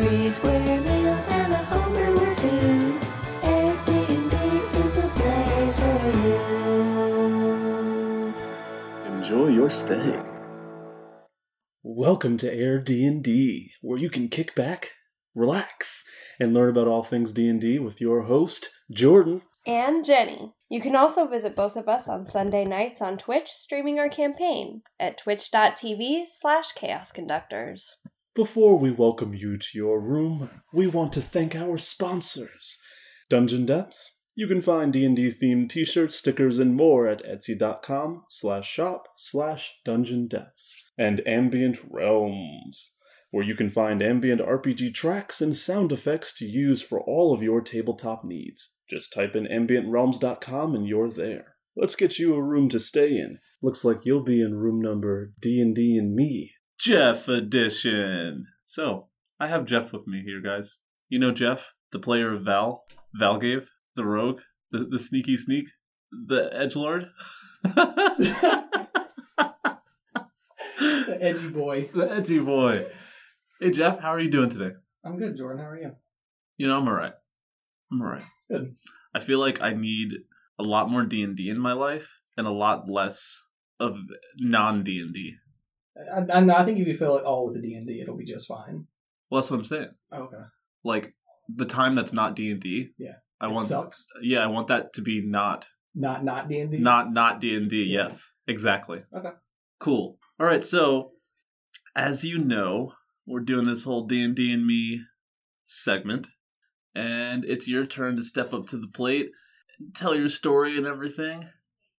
3 square meals and a homebrew or 2. Every day is the place for you. Enjoy your stay. Welcome to Air D&D, where you can kick back, relax, and learn about all things D&D with your host, Jordan. And Jenny. You can also visit both of us on Sunday nights on Twitch, streaming our campaign at twitch.tv/chaosconductors. Before we welcome you to your room, we want to thank our sponsors. Dungeon Depths. You can find D&D themed t-shirts, stickers, and more at etsy.com/shop/Dungeon Depths. And Ambient Realms, where you can find ambient RPG tracks and sound effects to use for all of your tabletop needs. Just type in ambientrealms.com and you're there. Let's get you a room to stay in. Looks like you'll be in room number D&D and me. Jeff edition. So, I have Jeff with me here, guys. You know Jeff, the player of Val, Valgave, the rogue, the sneaky sneak, the edgelord. The edgy boy. The edgy boy. Hey, Jeff, how are you doing today? I'm good, Jordan. How are you? You know, I'm all right. Good. I feel like I need a lot more D&D in my life and a lot less of non-D&D. I think if you fill it all with the D&D, it'll be just fine. Well, that's what I'm saying. Oh, okay. Like, the time that's not D&D. Yeah. It sucks. Yeah, I want that to be not D&D? Not D&D, yeah. Yes. Exactly. Okay. Cool. All right, so, as you know, we're doing this whole D&D and me segment, and it's your turn to step up to the plate, tell your story and everything.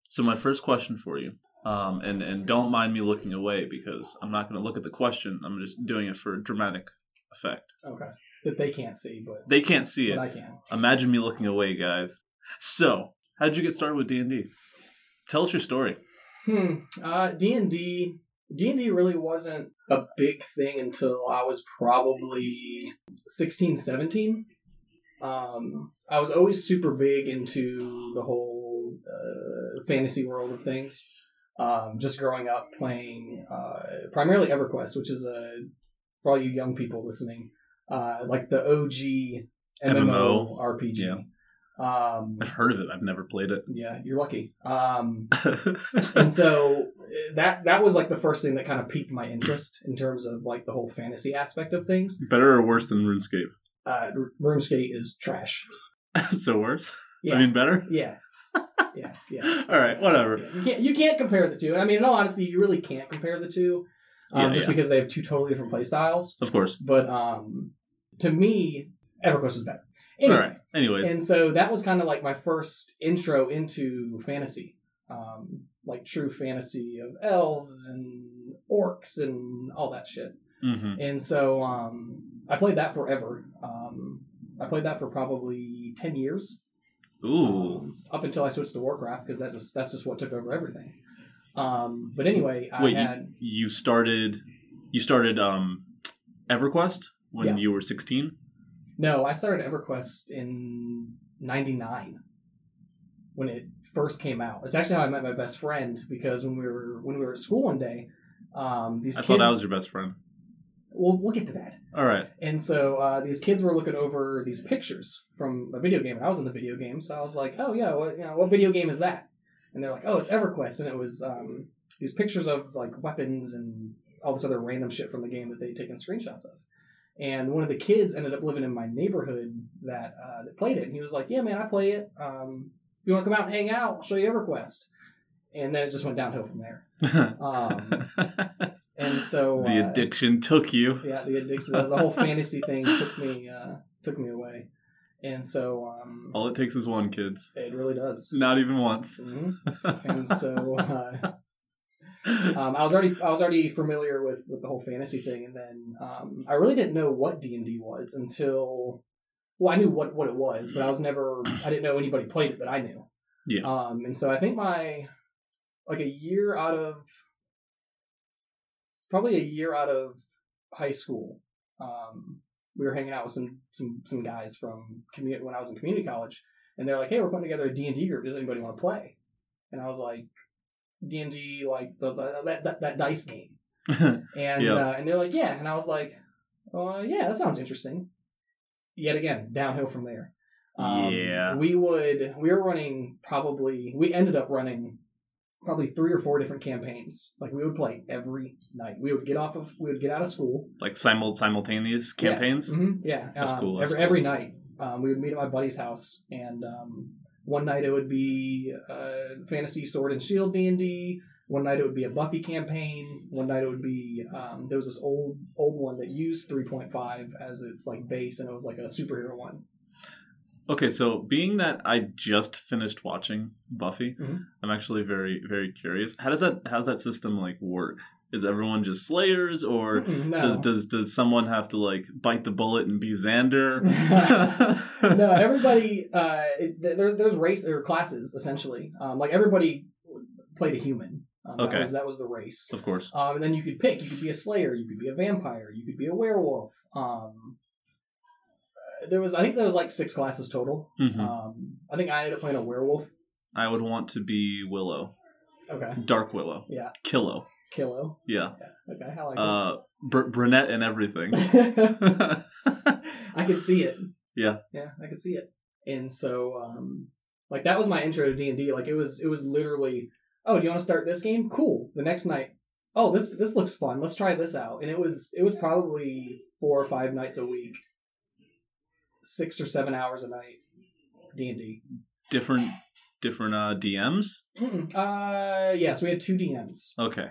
So my first question for you, and don't mind me looking away because I'm not going to look at the question. I'm just doing it for dramatic effect. Okay. That they can't see, but... They can't see it. I can. Imagine me looking away, guys. So, how did you get started with D&D? Tell us your story. D&D really wasn't a big thing until I was probably 16, 17. I was always super big into the whole fantasy world of things. Just growing up playing primarily EverQuest, which is, for all you young people listening, like the OG MMO RPG. Yeah. I've heard of it. I've never played it. Yeah, you're lucky. And so that was like the first thing that kind of piqued my interest in terms of like the whole fantasy aspect of things. Better or worse than RuneScape? RuneScape is trash. So worse? Yeah. I mean, better? Yeah. All right, whatever. Yeah. You can't compare the two. I mean, in all honesty, you really can't compare the two because they have two totally different play styles. Of course. But to me, EverQuest was better. Anyway. All right. Anyways. And so that was kind of like my first intro into fantasy, like true fantasy of elves and orcs and all that shit. Mm-hmm. And so I played that forever. I played that for probably 10 years. Ooh. Up until I switched to Warcraft because that's just what took over everything. But anyway, you started EverQuest when you were 16? No, I started EverQuest in 99 when it first came out. It's actually how I met my best friend because when we were at school one day, these kids thought I was your best friend. Well, we'll get to that. All right. And so these kids were looking over these pictures from a video game, and I was in the video game, so I was like, "Oh yeah, what video game is that?" And they're like, "Oh, it's EverQuest," and it was these pictures of like weapons and all this other random shit from the game that they'd taken screenshots of. And one of the kids ended up living in my neighborhood that played it. And he was like, yeah, man, I play it. If you want to come out and hang out, I'll show you EverQuest. And then it just went downhill from there. And so... The addiction took you. Yeah, the addiction. The whole fantasy thing took me away. And so... all it takes is one, kids. It really does. Not even once. Mm-hmm. And so... I was already familiar with the whole fantasy thing, and then I really didn't know what D&D was until, well, I knew what it was, but I didn't know anybody played it that I knew. Yeah. And so I think probably a year out of high school, we were hanging out with some guys from when I was in community college, and they're like, hey, we're putting together a D&D group. Does anybody want to play? And I was like, D&D, like that dice game, and yeah. And they're like, yeah, and I was like, Yeah, that sounds interesting. Yet again, downhill from there. Yeah. We ended up running probably 3 or 4 different campaigns. Like, we would play every night. We would get out of school. Like simultaneous campaigns? Yeah. Mm-hmm. Yeah. That's cool. Every night. We would meet at my buddy's house, and one night it would be Fantasy Sword and Shield D&D. One night it would be a Buffy campaign. One night it would be, there was this old one that used 3.5 as its like base, and it was like a superhero one. Okay, so being that I just finished watching Buffy, mm-hmm. I'm actually very, very curious. How's that system like work? Is everyone just slayers, or no. does someone have to like bite the bullet and be Xander? No, everybody. There's race or classes essentially. Like everybody played a human. Okay. That was the race. Of course. And then you could pick. You could be a slayer. You could be a vampire. You could be a werewolf. I think there was like 6 classes total. Mm-hmm. I think I ended up playing a werewolf. I would want to be Willow. Okay. Dark Willow. Yeah. Killo. Yeah. Okay, I like that. Brunette and everything. I could see it. Yeah. Yeah, I could see it. And so, like that was my intro to D&D. Like it was literally, oh, do you want to start this game? Cool. The next night, oh, this looks fun. Let's try this out. And it was probably 4 or 5 nights a week. 6 or 7 hours a night, D&D. Different DMs? Yes, we had 2 DMs. Okay.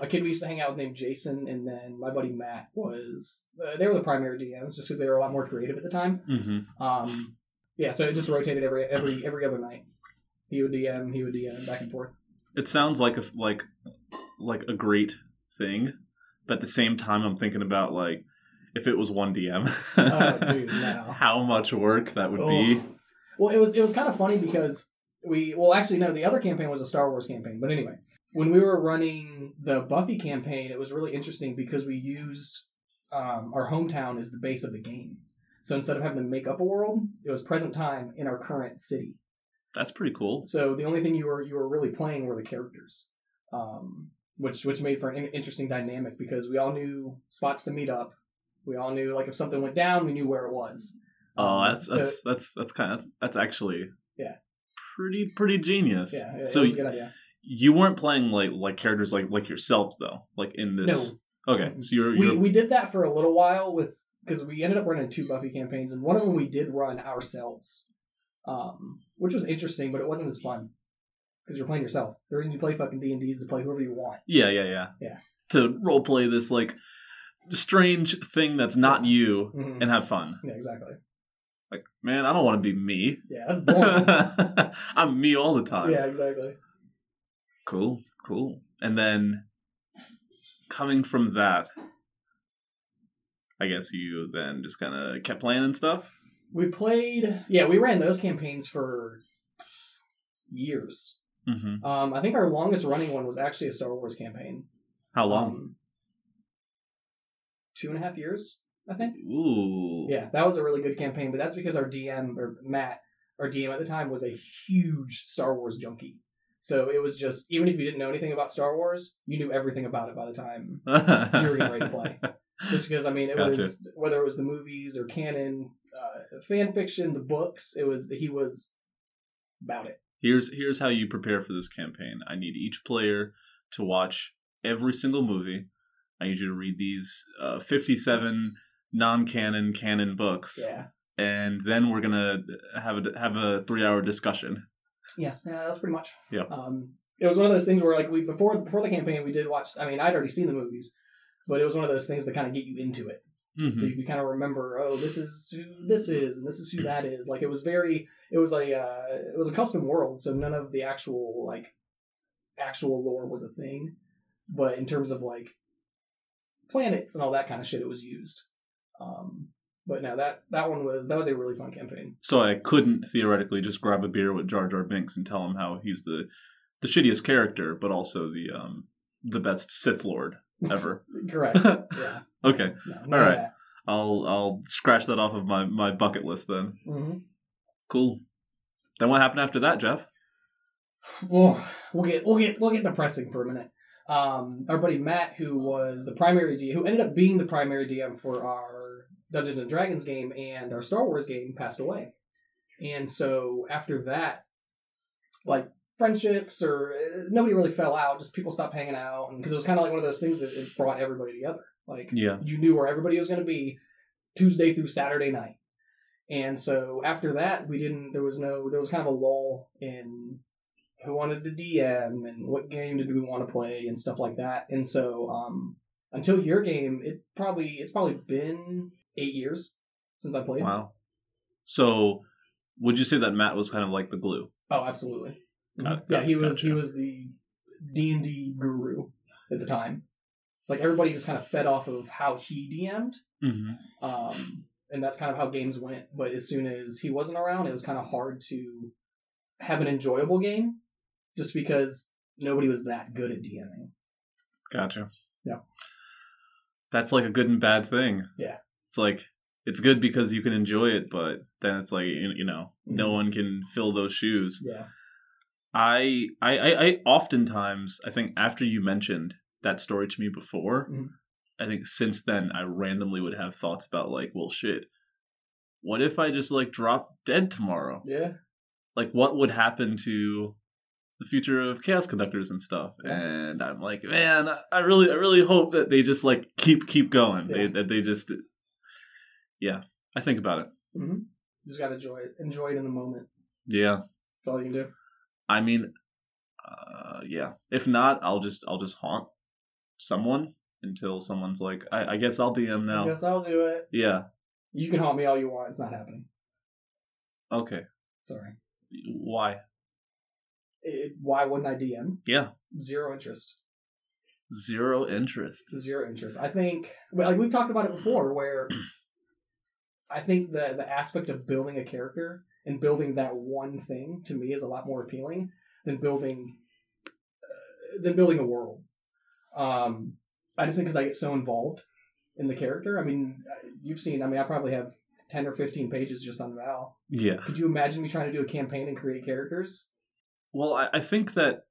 A kid we used to hang out with named Jason, and then my buddy Matt was... they were the primary DMs, just because they were a lot more creative at the time. Mm-hmm. Yeah, so it just rotated every other night. He would DM, back and forth. It sounds like a great thing, but at the same time, I'm thinking about, like, if it was one DM, dude, no. How much work that would be. Well, it was kind of funny because the other campaign was a Star Wars campaign. But anyway, when we were running the Buffy campaign, it was really interesting because we used our hometown as the base of the game. So instead of having to make up a world, it was present time in our current city. That's pretty cool. So the only thing you were really playing were the characters, which made for an interesting dynamic because we all knew spots to meet up. We all knew, like, if something went down, we knew where it was. Oh, that's actually pretty genius. Yeah, so that's a good idea. You weren't playing like characters like yourselves though, like in this. No. Okay, so we did that for a little while because we ended up running 2 Buffy campaigns, and one of them we did run ourselves, which was interesting, but it wasn't as fun because you're playing yourself. The reason you play fucking D&D is to play whoever you want. Yeah. To role play this like strange thing that's not you, mm-hmm. and have fun. Yeah, exactly. Like, man, I don't want to be me. Yeah, that's boring. I'm me all the time. Yeah, exactly. Cool. And then coming from that, I guess you then just kind of kept playing and stuff? We ran those campaigns for years. Mm-hmm. I think our longest running one was actually a Star Wars campaign. How long? 2.5 years, I think. Ooh. Yeah, that was a really good campaign, but that's because our DM, or Matt, our DM at the time, was a huge Star Wars junkie. So it was just, even if you didn't know anything about Star Wars, you knew everything about it by the time you were getting ready to play. Just because, I mean, it was, whether it was the movies or canon, fan fiction, the books, he was about it. Here's how you prepare for this campaign. I need each player to watch every single movie. I need you to read these 57 non-canon canon books, and then we're gonna have a 3-hour discussion. Yeah, that's pretty much. Yeah, it was one of those things where like we before the campaign we did watch. I mean, I'd already seen the movies, but it was one of those things that kind of get you into it, mm-hmm. so you could kind of remember. Oh, this is who this is, and this is who that is. Like it was a custom world, so none of the actual lore was a thing, but in terms of like planets and all that kind of shit, it was used. But no, that was a really fun campaign. So I couldn't theoretically just grab a beer with Jar Jar Binks and tell him how he's the shittiest character, but also the best Sith Lord ever. Correct. Yeah. Okay. No, all right. That. I'll scratch that off of my bucket list then. Mm-hmm. Cool. Then what happened after that, Jeff? Well, we'll get depressing for a minute. Our buddy Matt, who was the primary DM, who ended up being the primary DM for our Dungeons and Dragons game and our Star Wars game, passed away. And so after that, like, friendships or nobody really fell out, just people stopped hanging out. Because it was kind of like one of those things that it brought everybody together. Like, yeah. You knew where everybody was going to be Tuesday through Saturday night. And so after that, there was kind of a lull in who wanted to DM and what game did we want to play and stuff like that. And so until your game, it's probably been 8 years since I played. Wow. So would you say that Matt was kind of like the glue? Oh, absolutely. Got he was the D&D guru at the time. Like, everybody just kind of fed off of how he DM'd. Mm-hmm. And that's kind of how games went. But as soon as he wasn't around, it was kind of hard to have an enjoyable game just because nobody was that good at DMing. Gotcha. Yeah. That's like a good and bad thing. Yeah. It's like, it's good because you can enjoy it, but then it's like, you know, mm-hmm. No one can fill those shoes. Yeah. I oftentimes, I think after you mentioned that story to me before, mm-hmm. I think since then I randomly would have thoughts about like, well, shit, what if I just like drop dead tomorrow? Yeah. Like, what would happen to the future of Chaos Conductors and stuff? Yeah. And I'm like, man, I really hope that they just like keep going. Yeah. I think about it. Mm-hmm. Just gotta enjoy it in the moment. Yeah. That's all you can do. I mean, yeah. If not, I'll just haunt someone until someone's like, I guess I'll DM now. I guess I'll do it. Yeah. You can haunt me all you want. It's not happening. Okay. Sorry. Why? Why wouldn't I DM? Yeah. Zero interest. I think, like, we've talked about it before, where I think the aspect of building a character and building that one thing to me is a lot more appealing than building a world. I just think because I get so involved in the character. I mean, you've seen. I mean, I probably have 10 or 15 pages just on Val. Yeah. Could you imagine me trying to do a campaign and create characters? Well, I think that.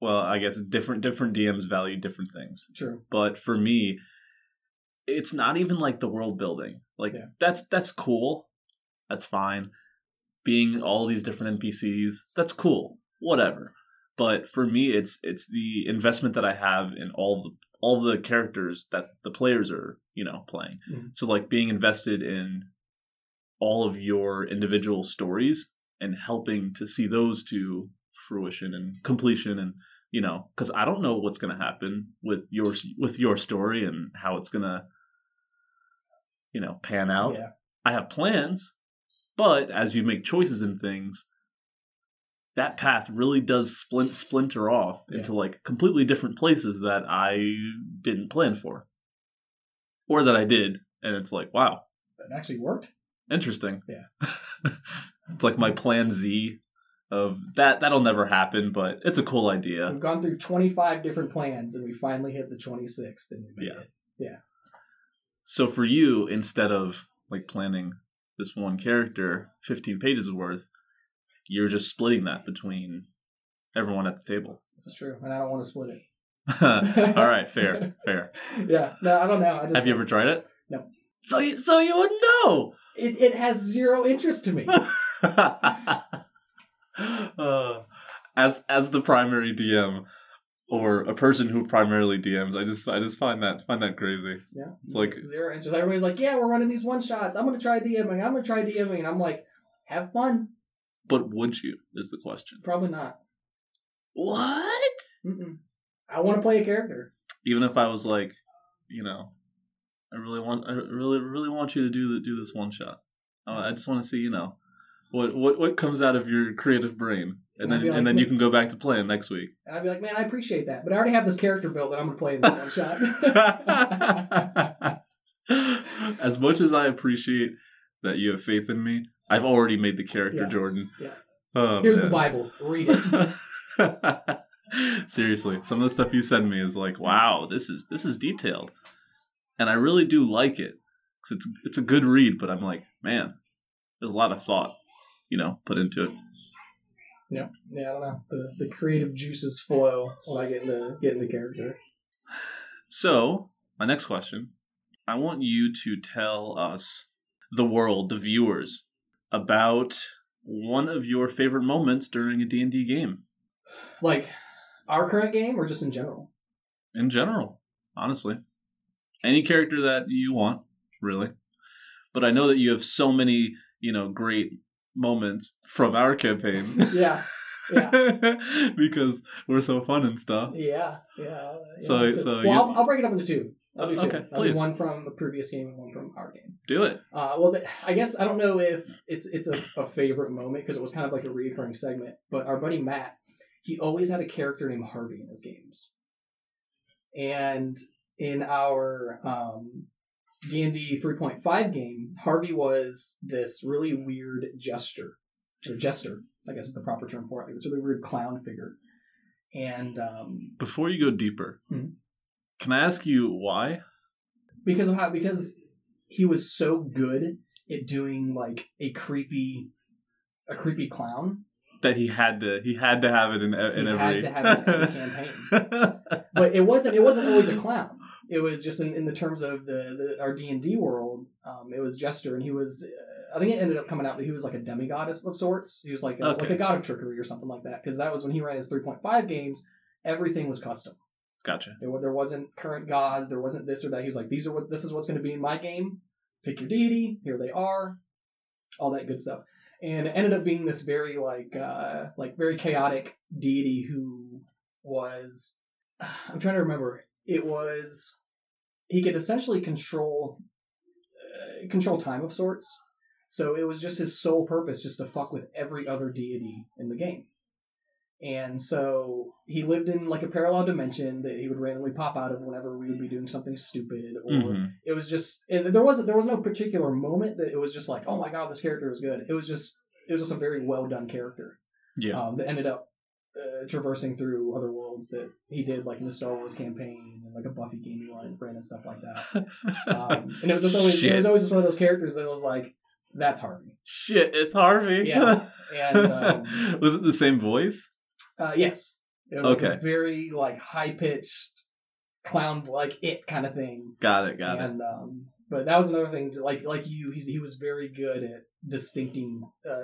Well, I guess different DMs value different things. True. But for me, it's not even like the world building. Like, yeah. That's cool. That's fine. Being all these different NPCs, that's cool. Whatever. But for me, it's the investment that I have in all of the characters that the players are, you know, playing. Mm-hmm. So like being invested in all of your individual stories and helping to see those to fruition and completion, and you know, because I don't know what's going to happen with your story and how it's going to, you know, pan out. Yeah. I have plans, but as you make choices and things, that path really does splinter off into like completely different places that I didn't plan for, or that I did, and it's like, wow, that actually worked. Interesting. Yeah. It's like my plan Z of that'll never happen, but it's a cool idea. We've gone through 25 different plans, and we finally hit the 26th, and we made it. Yeah. So for you, instead of like planning this one character, 15 pages worth. You're just splitting that between everyone at the table. This is true, and I don't want to split it. All right, fair. Yeah, no, I don't know. Have you ever tried it? No. So you wouldn't know. It has zero interest to me. As the primary DM or a person who primarily DMs, I just find that crazy. Yeah, it's like zero interest. Everybody's like, yeah, we're running these one shots. I'm gonna try DMing, and I'm like, have fun. But would you, is the question. Probably not. What? Mm-mm. I want to play a character. Even if I was like, you know, I really want you to do this one shot. I just want to see, you know, what comes out of your creative brain. And then you can go back to playing next week. And I'd be like, man, I appreciate that. But I already have this character built that I'm going to play in this one shot. As much as I appreciate that you have faith in me, I've already made the character, Jordan. Yeah. Oh, here's the Bible. Read it. Seriously, some of the stuff you send me is like, wow, this is detailed, and I really do like it because it's a good read. But I'm like, man, there's a lot of thought, you know, put into it. Yeah. Yeah, I don't know. The creative juices flow when I get into character. So, my next question. I want you to tell us, the world, the viewers, about one of your favorite moments during a D&D game. Like, our current game or just in general? In general, honestly. Any character that you want, really. But I know that you have so many, great moments from our campaign. Yeah. Because we're so fun and stuff. Yeah. I'll break it up into two. I'll do two. Okay, please. One from the previous game and one from our game. Do it. I guess I don't know if it's a favorite moment because it was kind of like a reoccurring segment. But our buddy Matt, he always had a character named Harvey in his games. And in our D&D 3.5 game, Harvey was this really weird jester, I guess is the proper term for it. Like this really weird clown figure. And before you go deeper. Mm-hmm. Can I ask you why? Because he was so good at doing like a creepy clown that he had to have it in every campaign. But it wasn't always a clown. It was just in the terms of our D&D world. It was Jester, and he was. I think it ended up coming out that he was like a demigod of sorts. He was like a god of trickery or something like that. Because that was when he ran his 3.5 games. Everything was custom. Gotcha. There wasn't current gods. There wasn't this or that. He was like, this is what's going to be in my game. Pick your deity. Here they are. All that good stuff. And it ended up being this very like very chaotic deity who was. I'm trying to remember. It was he could essentially control time of sorts. So it was just his sole purpose, just to fuck with every other deity in the game. And so he lived in like a parallel dimension that he would randomly pop out of whenever we would be doing something stupid. Or It was just, and there was no particular moment that it was just like, oh my God, this character is good. It was just a very well done character. Yeah. That ended up traversing through other worlds that he did, like in the Star Wars campaign and like a Buffy game he won and stuff like that. And it was always just one of those characters that was like, that's Harvey. Shit, it's Harvey. Yeah. And was it the same voice? Yes. It was okay. Like this very like high-pitched clown like it kind of thing. Got it. But that was another thing to, like you, he was very good at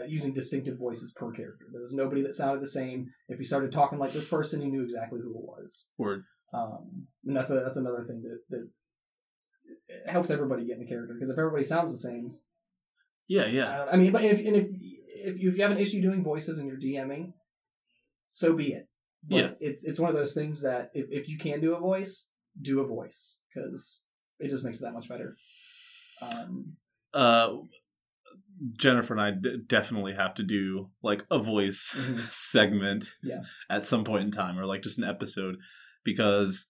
using distinctive voices per character. There was nobody that sounded the same. If he started talking like this person, he knew exactly who it was. Word. And that's another thing that helps everybody get in the character, because if everybody sounds the same. Yeah. I mean, but if you have an issue doing voices and you're DMing, so be it. But yeah, it's one of those things that if you can do a voice, because it just makes it that much better. Jennifer and I definitely have to do like a voice segment at some point in time, or like just an episode, because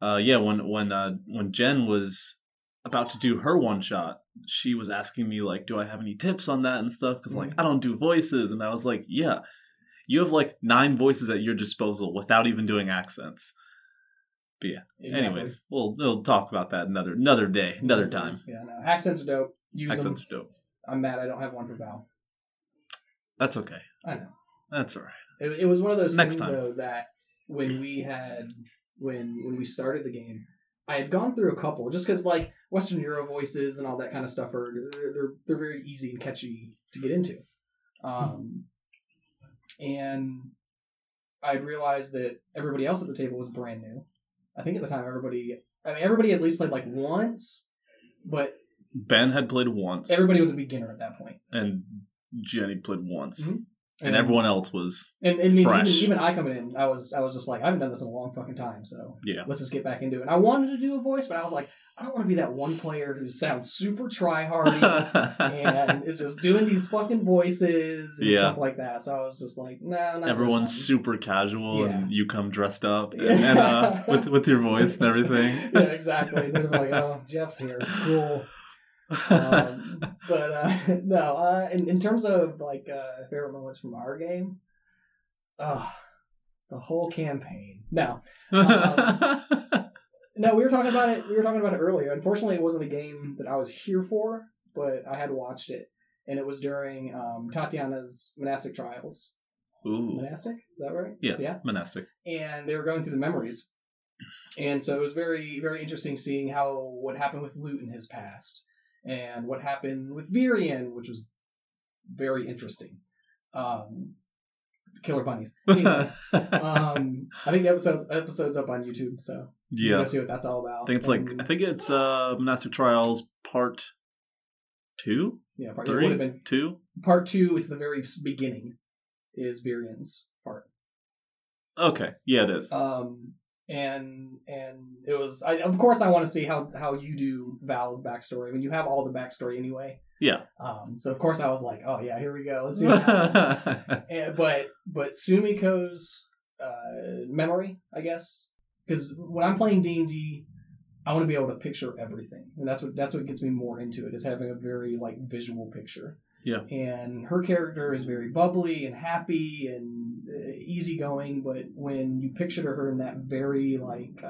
when Jen was about to do her one shot, she was asking me like, do I have any tips on that and stuff, because like I don't do voices, and I was like, yeah. You have like 9 voices at your disposal without even doing accents. But yeah. Exactly. Anyways, we'll talk about that another day, another time. Yeah, no. Accents are dope. Use them. Accents are dope. I'm mad I don't have one for Val. That's okay. I know. That's all right. It was one of those things though that when we started the game, I had gone through a couple, just because like Western Euro voices and all that kind of stuff are they're very easy and catchy to get into. And I realized that everybody else at the table was brand new. I think at the time everybody at least played like once, but Ben had played once. Everybody was a beginner at that point. And Jenny played once. Mm-hmm. And everyone else was fresh. Even I coming in, I was just like, I haven't done this in a long fucking time, so yeah, let's just get back into it. And I wanted to do a voice, but I was like, I don't want to be that one player who sounds super try-hardy and is just doing these fucking voices and stuff like that. So I was just like, no. Everyone's super casual and you come dressed up and with your voice and everything. Yeah, exactly. They're like, oh, Jeff's here. Cool. In terms of like favorite moments from our game, the whole campaign. No, we were talking about it. We were talking about it earlier. Unfortunately, it wasn't a game that I was here for, but I had watched it, and it was during Tatiana's monastic trials. Ooh. Monastic? Is that right? Yeah, monastic. And they were going through the memories. And so it was very, very interesting seeing how what happened with Lute in his past and what happened with Virian, which was very interesting. Killer bunnies. Anyway, I think the episode's up on YouTube, so yeah, you can see what that's all about. I think it's Monastic Trials Part 2? Yeah, Part 3? It would have been 2? Part 2, it's the very beginning, is Virian's part. Okay, yeah, it is. And it was, of course, I want to see how you do Val's backstory. I mean, you have all the backstory anyway. Yeah. So of course I was like, oh yeah, here we go. Let's see what happens. but Sumiko's memory, I guess, because when I'm playing D&D, I want to be able to picture everything, and that's what gets me more into it, is having a very like visual picture. Yeah. And her character is very bubbly and happy and easygoing, but when you picture her in that very like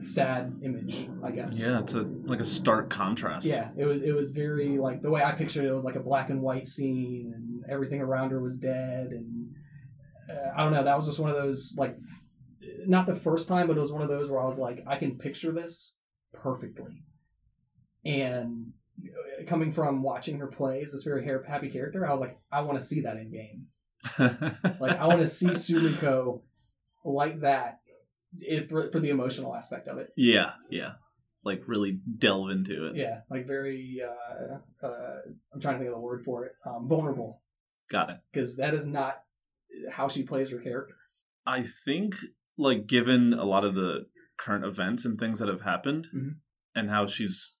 sad image, I guess. Yeah, it's like a stark contrast. Yeah, it was very like the way I pictured it was like a black and white scene, and everything around her was dead, and I don't know. That was just one of those, like, not the first time, but it was one of those where I was like, I can picture this perfectly, and coming from watching her play as this very happy character, I was like, I want to see that in game. Like, I want to see Sumiko like that, for the emotional aspect of it. Yeah. Like, really delve into it. Yeah, like very, I'm trying to think of the word for it, vulnerable. Got it. Because that is not how she plays her character. I think, like, given a lot of the current events and things that have happened, mm-hmm. and how she's,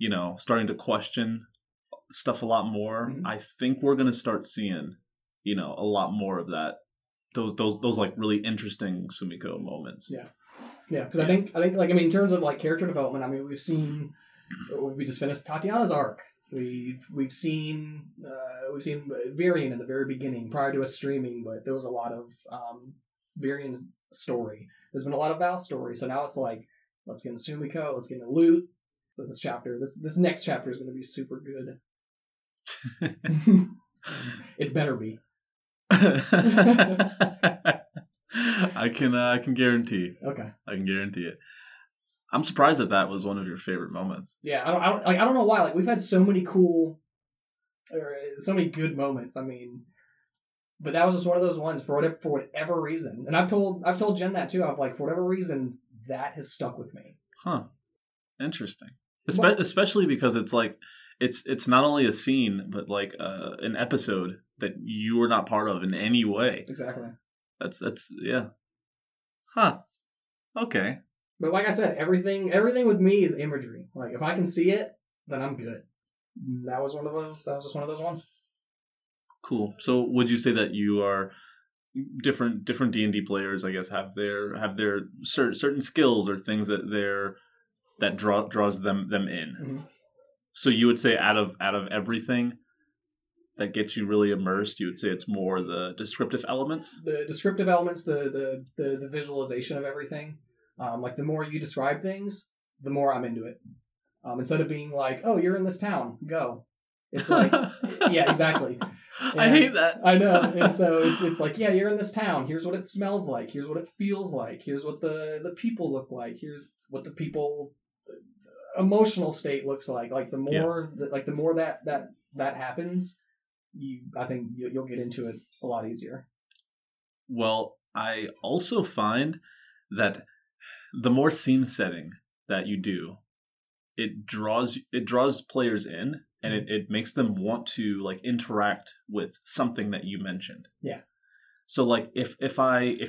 you know, starting to question stuff a lot more. Mm-hmm. I think we're going to start seeing, you know, a lot more of that. Those like really interesting Sumiko moments. Yeah. Because I think like, I mean, in terms of like character development, I mean, we just finished Tatiana's arc. We've seen Virian in the very beginning prior to us streaming, but there was a lot of Virian's story. There's been a lot of Val's story, so now it's like, let's get into Sumiko, let's get into Lute. So this next chapter is going to be super good. It better be. I can guarantee. Okay. I can guarantee it. I'm surprised that was one of your favorite moments. Yeah, I don't know why. Like, we've had so many cool, or so many good moments. I mean, but that was just one of those ones for whatever reason. And I've told Jen that too. I've like, for whatever reason, that has stuck with me. Huh. Interesting. Especially because it's like, it's not only a scene, but like an episode that you were not part of in any way. Exactly. That's yeah. Huh. Okay. But like I said, everything with me is imagery. Like, if I can see it, then I'm good. That was just one of those ones. Cool. So would you say that you are different D&D players, I guess, have their certain skills or things that they're, that draws them in. Mm-hmm. So you would say out of everything that gets you really immersed, you would say it's more the descriptive elements? The descriptive elements, the visualization of everything. Like, the more you describe things, the more I'm into it. Instead of being like, oh, you're in this town, go. It's like, yeah, exactly. And I hate that. I know. And so it's like, yeah, you're in this town. Here's what it smells like. Here's what it feels like. Here's what the people look like. Here's what the people... emotional state looks like. Like, the more, yeah. Like, the more that happens, I think you'll get into it a lot easier. Well, I also find that the more scene setting that you do, it draws players in, and it makes them want to like interact with something that you mentioned. Yeah. So like if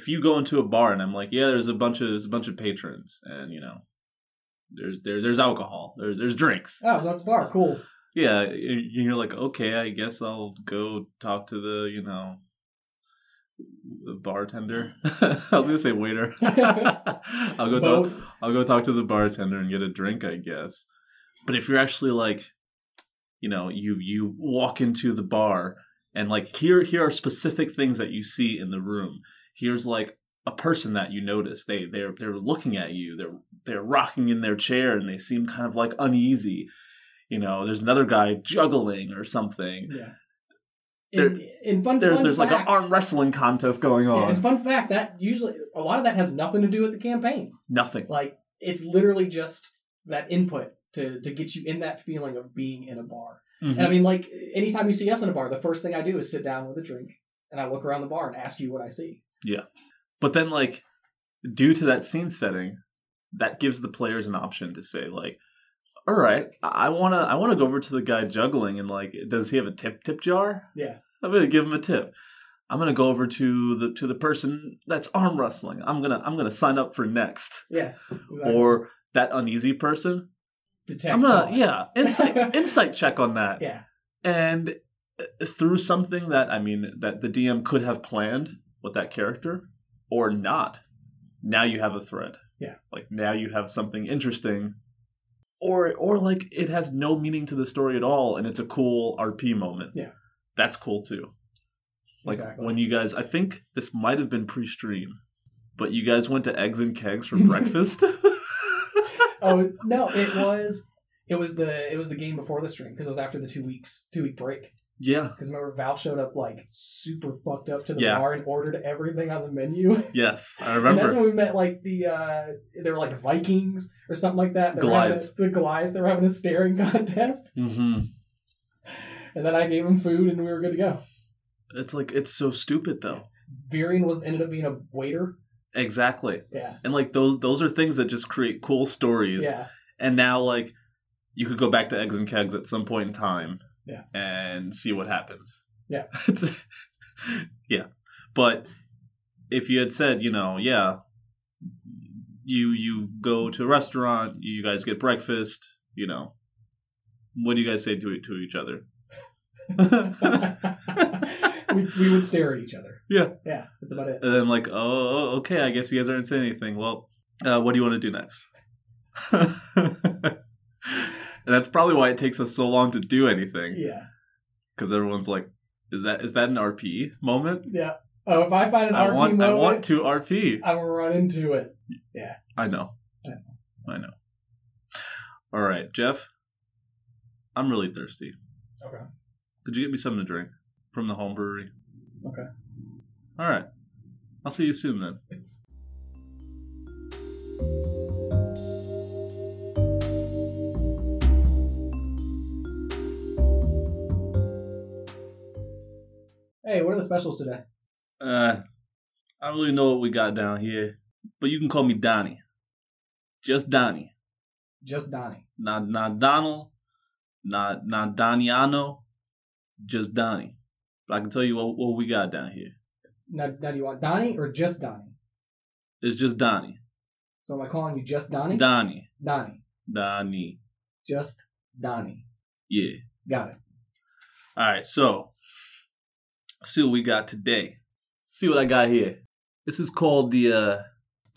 you go into a bar and I'm like, yeah, there's a bunch of patrons, and you know, There's alcohol. There's drinks. Oh, so that's a bar. Cool. Yeah, and you're like, okay, I guess I'll go talk to the, you know, bartender. I was gonna say waiter. I'll go talk to the bartender and get a drink, I guess. But if you're actually like, you know, you walk into the bar and like, here are specific things that you see in the room. Here's like a person that you notice, they're looking at you, they're rocking in their chair and they seem kind of like uneasy, you know, there's another guy juggling or something. Yeah. There's like an arm wrestling contest going on. Yeah, and fun fact, that usually a lot of that has nothing to do with the campaign. Nothing. Like it's literally just that input to get you in that feeling of being in a bar. Mm-hmm. And I mean, like anytime you see us in a bar, the first thing I do is sit down with a drink and I look around the bar and ask you what I see. Yeah, but then like due to that scene setting, that gives the players an option to say like, all right, I wanna go over to the guy juggling and like, does he have a tip jar? Yeah, I'm gonna give him a tip. I'm gonna go over to the person that's arm wrestling. I'm gonna sign up for next. Yeah, exactly. Or that uneasy person. Detect. Insight check on that. Yeah, and through something that the DM could have planned with that character or not. Now you have a thread. Yeah, like now you have something interesting. Or like it has no meaning to the story at all, and it's a cool RP moment. Yeah, that's cool too. Like exactly. When you guys, I think this might have been pre-stream, but you guys went to Eggs and Kegs for breakfast. Oh no, it was the game before the stream because it was after the two-week break. Yeah, because remember Val showed up like super fucked up to the bar and ordered everything on the menu. Yes, I remember. And that's when we met like they were like Vikings or something like that. The Goliaths. They were having a staring contest. Mm-hmm. And then I gave them food and we were good to go. It's like it's so stupid though. Virian ended up being a waiter. Exactly. Yeah. And like those are things that just create cool stories. Yeah. And now like you could go back to Eggs and Kegs at some point in time. Yeah. And see what happens. Yeah. Yeah. But if you had said, you know, you go to a restaurant, you guys get breakfast, you know, what do you guys say to each other? we would stare at each other. Yeah. Yeah. That's about it. And then like, oh, okay, I guess you guys aren't saying anything. Well, what do you want to do next? And that's probably why it takes us so long to do anything. Yeah. Because everyone's like, is that an RP moment? Yeah. Oh, if I find an RP moment. I want to RP. I will run into it. Yeah. I know. All right, Jeff. I'm really thirsty. Okay. Could you get me something to drink from the home brewery? Okay. All right. I'll see you soon then. Hey, what are the specials today? I don't really know what we got down here, but you can call me Donnie. Just Donnie. Just Donnie. Not Donald. Not Doniano. Just Donnie. But I can tell you what we got down here. Now do you want Donnie or just Donnie? It's just Donnie. So am I calling you just Donnie? Donnie. Just Donnie. Yeah. Got it. All right, so... see what we got today. See what I got here. This is called the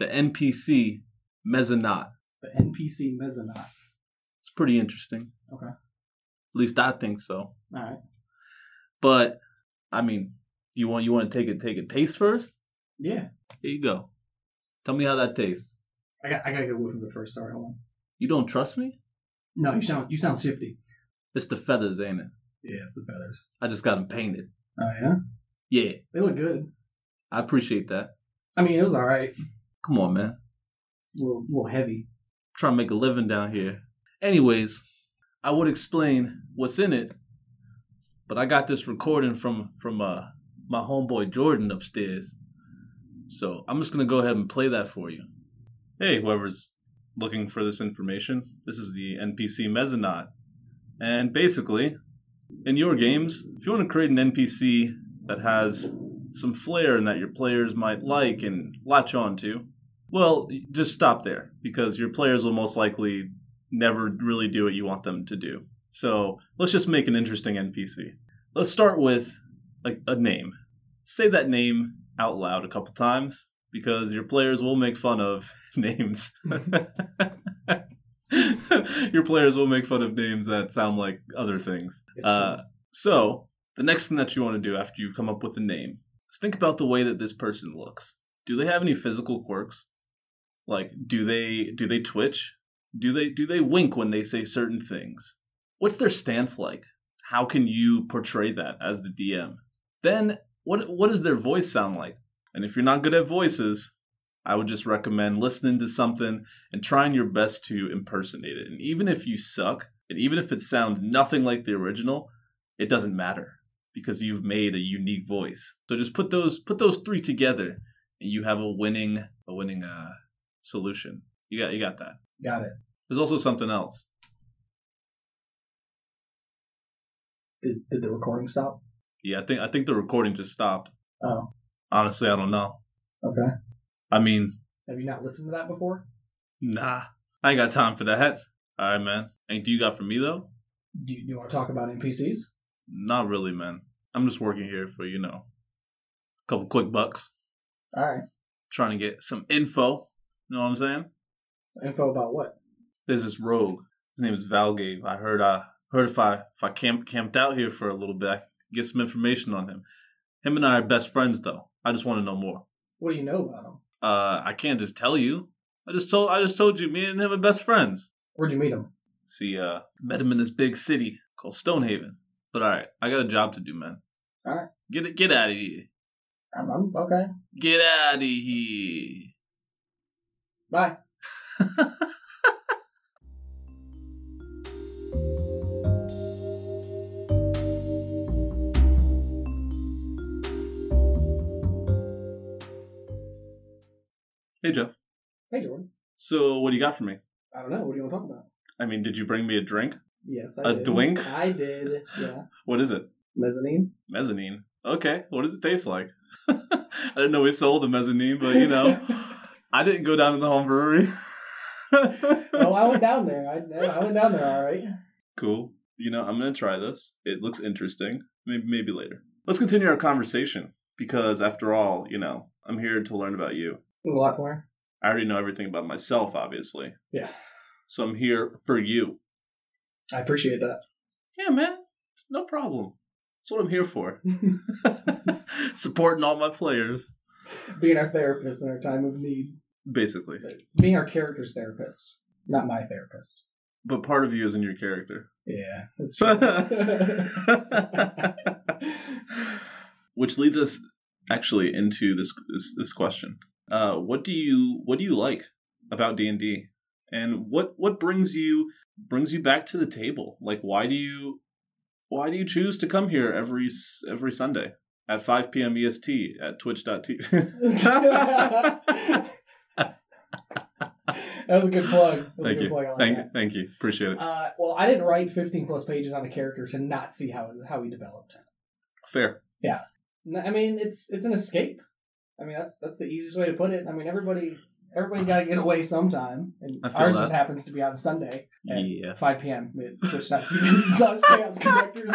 NPC Mezzanot. The NPC Mezzanot. It's pretty interesting. Okay. At least I think so. All right. But I mean, you want to take a taste first? Yeah. Here you go. Tell me how that tastes. I gotta get a whiff of it first. Sorry, hold on. You don't trust me? No, you sound shifty. It's the feathers, ain't it? Yeah, it's the feathers. I just got them painted. Oh, yeah? Yeah. They look good. I appreciate that. I mean, it was all right. Come on, man. A little heavy. I'm trying to make a living down here. Anyways, I would explain what's in it, but I got this recording from my homeboy Jordan upstairs, so I'm just going to go ahead and play that for you. Hey, whoever's looking for this information, this is the NPC Mezzanot, and basically... in your games, if you want to create an NPC that has some flair and that your players might like and latch on to, well, just stop there because your players will most likely never really do what you want them to do. So let's just make an interesting NPC. Let's start with like a name. Say that name out loud a couple times because your players will make fun of names. Your players will make fun of names that sound like other things. So, the next thing that you want to do after you come up with a name is think about the way that this person looks. Do they have any physical quirks? Like, do they twitch? Do they wink when they say certain things? What's their stance like? how can you portray that as the DM? Then what does their voice sound like? And if you're not good at voices, I would just recommend listening to something and trying your best to impersonate it. And even if you suck, and even if it sounds nothing like the original, it doesn't matter because you've made a unique voice. So just put those three together and you have a winning solution. You got that. Got it. There's also something else. Did the recording stop? Yeah, I think the recording just stopped. Oh. Honestly, I don't know. Okay. I mean... Have you not listened to that before? Nah. I ain't got time for that. All right, man. And do you got for me, though? Do you want to talk about NPCs? Not really, man. I'm just working here for, a couple quick bucks. All right. Trying to get some info. You know what I'm saying? Info about what? There's this rogue. His name is Valgave. I heard if I camped out here for a little bit, I could get some information on him. Him and I are best friends, though. I just want to know more. What do you know about him? I can't just tell you. I just told you me and him are best friends. Where'd you meet him? See, met him in this big city called Stonehaven. But all right, I got a job to do, man. All right. Get out of here. I'm okay. Get out of here. Bye. Hey, Jeff. Hey, Jordan. So, what do you got for me? I don't know. What do you want to talk about? I mean, did you bring me a drink? Yes, I did. A drink? I did, yeah. What is it? Mezzanine. Okay. What does it taste like? I didn't know we sold the mezzanine, but, I didn't go down to the home brewery. No, I went down there. I went down there, all right. Cool. I'm going to try this. It looks interesting. Maybe later. Let's continue our conversation, because, after all, I'm here to learn about you. There's a lot to learn. I already know everything about myself, obviously. Yeah. So I'm here for you. I appreciate that. Yeah, man. No problem. That's what I'm here for. Supporting all my players. Being our therapist in our time of need. Basically. Being our character's therapist. Not my therapist. But part of you is in your character. Yeah, that's true. Which leads us, actually, into this question. What do you like about D&D, and what brings you back to the table? Like, why do you choose to come here every Sunday at 5 p.m. EST at Twitch.tv? That was a good plug. Thank you. Thank you. Appreciate it. Well, I didn't write 15 plus pages on a character to not see how he developed. Fair. Yeah. I mean, it's an escape. I mean, that's the easiest way to put it. I mean, everybody's got to get away sometime, and ours just happens to be on Sunday at 5 p.m. at twitch.tv/chaosconductors.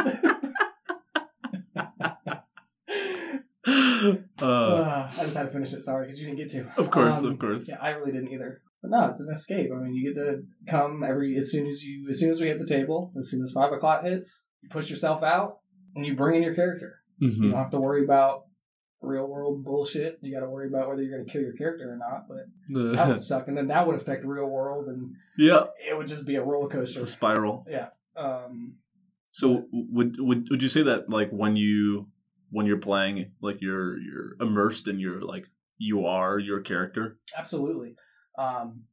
I just had to finish it, sorry, because you didn't get to. Of course. Yeah, I really didn't either. But no, it's an escape. I mean, you get to come as soon as we hit the table, as soon as 5 o'clock hits, you push yourself out, and you bring in your character. Mm-hmm. You don't have to worry about real world bullshit. You got to worry about whether you're going to kill your character or not, but that would suck, and then that would affect real world, and it would just be a roller coaster. It's a spiral. Yeah. So would you say that, like, when you're playing, like, you're immersed and you're like, you are your character? Absolutely.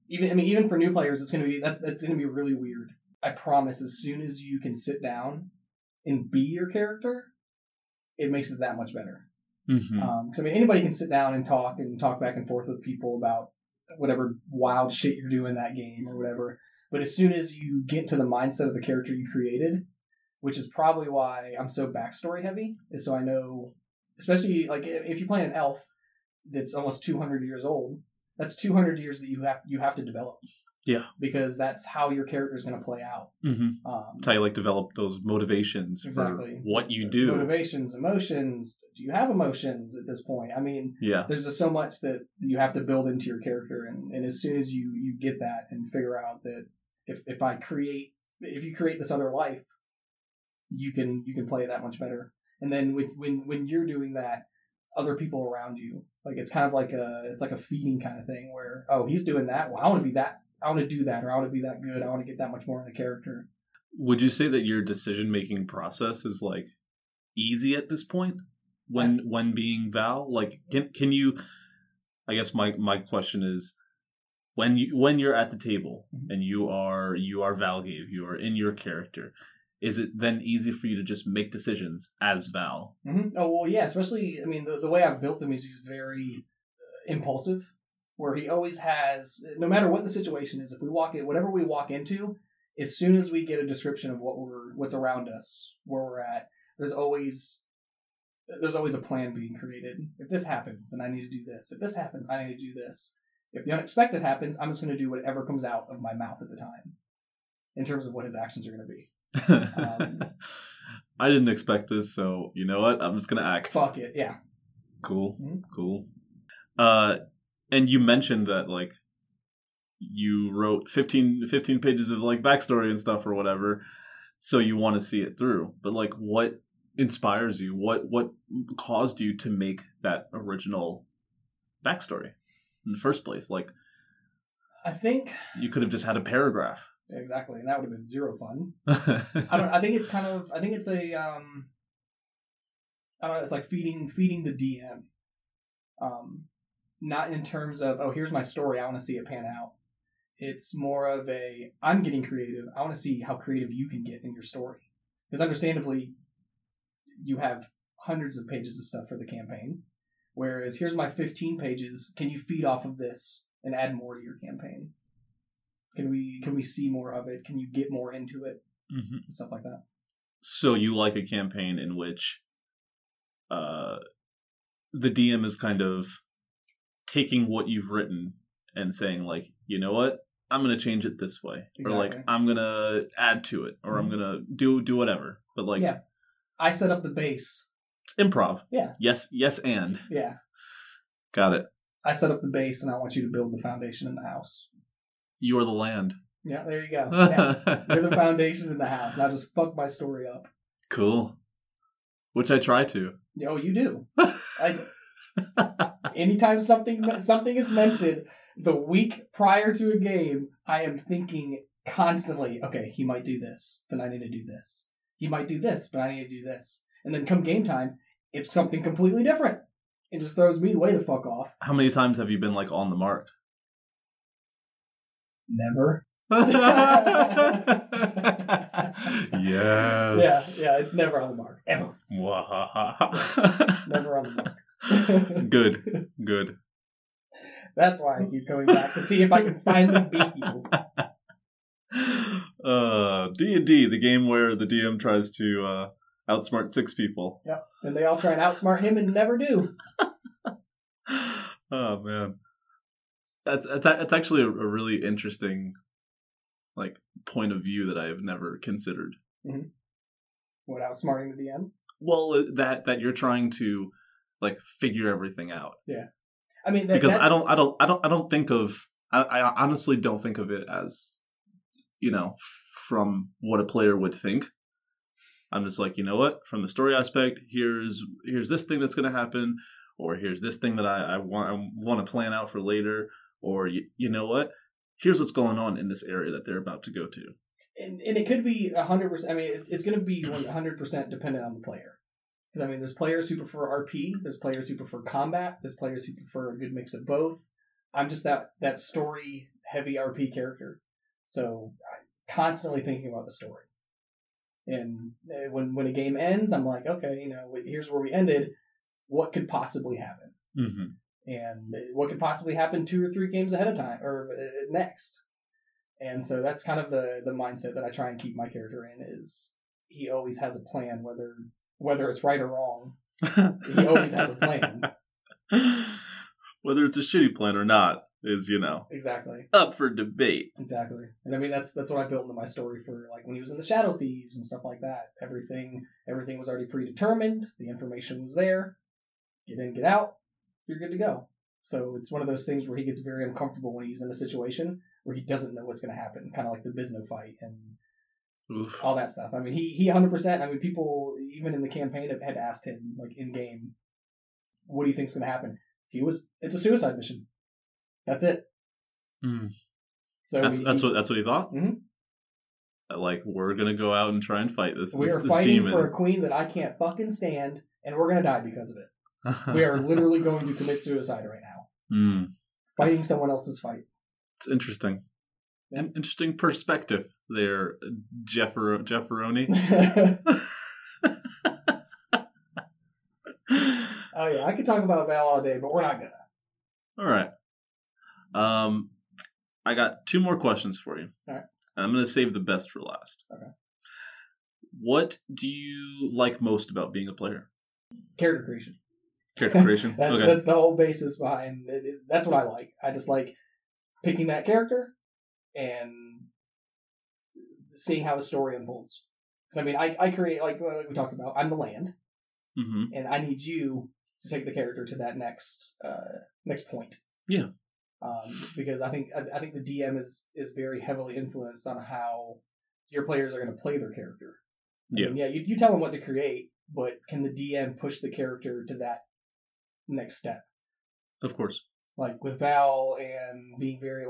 Even for new players, it's going to be that's going to be really weird. I promise. As soon as you can sit down and be your character, it makes it that much better. Mm-hmm. Cause, I mean, anybody can sit down and talk back and forth with people about whatever wild shit you're doing that game or whatever. But as soon as you get to the mindset of the character you created, which is probably why I'm so backstory heavy, is so I know, especially like if you play an elf that's almost 200 years old, that's 200 years that you have to develop. Yeah, because that's how your character is going to play out. Mm-hmm. That's how you, like, develop those motivations. Exactly. For what you do. Motivations, emotions. Do you have emotions at this point? I mean, There's just so much that you have to build into your character. And as soon as you get that and figure out that if you create this other life, you can play it that much better. And then when you're doing that, other people around you, like, it's kind of like a feeding kind of thing where, oh, he's doing that. Well, I want to do that, or I want to be that good. I want to get that much more in the character. Would you say that your decision-making process is, like, easy at this point when being Val? Like, can you... I guess my question is, when you're at the table and you are Valgave, you are in your character, is it then easy for you to just make decisions as Val? Mm-hmm. Oh, well, yeah, especially, I mean, the way I've built him is he's very impulsive, where he always has, no matter what the situation is, if we walk in, whatever we walk into, as soon as we get a description of what's around us, where we're at, there's always a plan being created. If this happens, then I need to do this. If this happens, I need to do this. If the unexpected happens, I'm just going to do whatever comes out of my mouth at the time in terms of what his actions are going to be. I didn't expect this, so you know what? I'm just going to act. Fuck it, yeah. Cool, mm-hmm. Cool. And you mentioned that, like, you wrote 15 pages of, like, backstory and stuff or whatever, so you want to see it through. But, like, what inspires you? What caused you to make that original backstory in the first place? Like, I think you could have just had a paragraph. Exactly, and that would have been zero fun. It's like feeding the DM. Not in terms of, oh, here's my story, I want to see it pan out. It's more of a, I'm getting creative, I want to see how creative you can get in your story. Because understandably, you have hundreds of pages of stuff for the campaign, whereas here's my 15 pages. Can you feed off of this and add more to your campaign? Can we see more of it? Can you get more into it? Mm-hmm. And stuff like that. So you like a campaign in which the DM is kind of taking what you've written and saying, like, you know what? I'm going to change it this way. Exactly. Or, like, I'm going to add to it. Or mm-hmm. I'm going to do whatever. But, like... Yeah. I set up the base. It's improv. Yeah. Yes, and. Yeah. Got it. I set up the base, and I want you to build the foundation in the house. You are the land. Yeah, there you go. Yeah. You're the foundation in the house. I just fuck my story up. Cool. Which I try to. Oh, you do. Anytime something is mentioned, the week prior to a game, I am thinking constantly, okay, he might do this, then I need to do this. He might do this, but I need to do this. And then come game time, it's something completely different. It just throws me way the fuck off. How many times have you been, like, on the mark? Never. Yes. Yeah, it's never on the mark. Ever. Never on the mark. Good. That's why I keep going back, to see if I can finally beat you. D&D, the game where the DM tries to outsmart six people. Yep, and they all try and outsmart him and never do. Oh man, that's actually a really interesting, like, point of view that I have never considered. Mm-hmm. What, outsmarting the DM? Well, that you're trying to, like, figure everything out. Yeah, I mean because I honestly don't think of it as, you know, from what a player would think. I'm just like, you know what? From the story aspect, here's this thing that's going to happen, or here's this thing that I want to plan out for later, or you know what? Here's what's going on in this area that they're about to go to. And it could be 100%. I mean, it's going to be 100% dependent on the player. Because I mean, there's players who prefer RP, there's players who prefer combat, there's players who prefer a good mix of both. I'm just that story heavy RP character. So I'm constantly thinking about the story. And when a game ends, I'm like, okay, you know, here's where we ended. What could possibly happen? Mm-hmm. And what could possibly happen 2 or 3 games ahead of time or next? And so that's kind of the mindset that I try and keep my character in, is he always has a plan, whether it's right or wrong. He always has a plan. Whether it's a shitty plan or not. Is, you know, exactly up for debate. Exactly. And I mean, that's what I built into my story for, like, when he was in the Shadow Thieves and stuff like that. Everything was already predetermined. The information was there. Get in, get out. You're good to go. So it's one of those things where he gets very uncomfortable when he's in a situation where he doesn't know what's going to happen. Kind of like the Bisno fight and Oof. All that stuff. I mean, he 100%. I mean, people, even in the campaign, had asked him, like, in game, what do you think's going to happen? It's a suicide mission. That's it. Mm. So that's what he thought. Mm-hmm. Like, we're going to go out and try and fight this demon. We are fighting for a queen that I can't fucking stand, and we're going to die because of it. We are literally going to commit suicide right now. Mm. Fighting someone else's fight. It's interesting. Yeah. An interesting perspective there, Jefferoni. Oh, yeah. I could talk about Val all day, but we're not going to. All right. I got two more questions for you. All right. I'm going to save the best for last. Okay. What do you like most about being a player? Character creation. Character creation? That's the whole basis behind it. That's what I like. I just like picking that character and seeing how a story unfolds. Because, I mean, I create, like we talked about, I'm the land. Mm-hmm. And I need you to take the character to that next point. Yeah. Because I think the DM is very heavily influenced on how your players are going to play their character. Yeah. I mean, yeah. You tell them what to create, but can the DM push the character to that next step? Of course. Like with Val and being very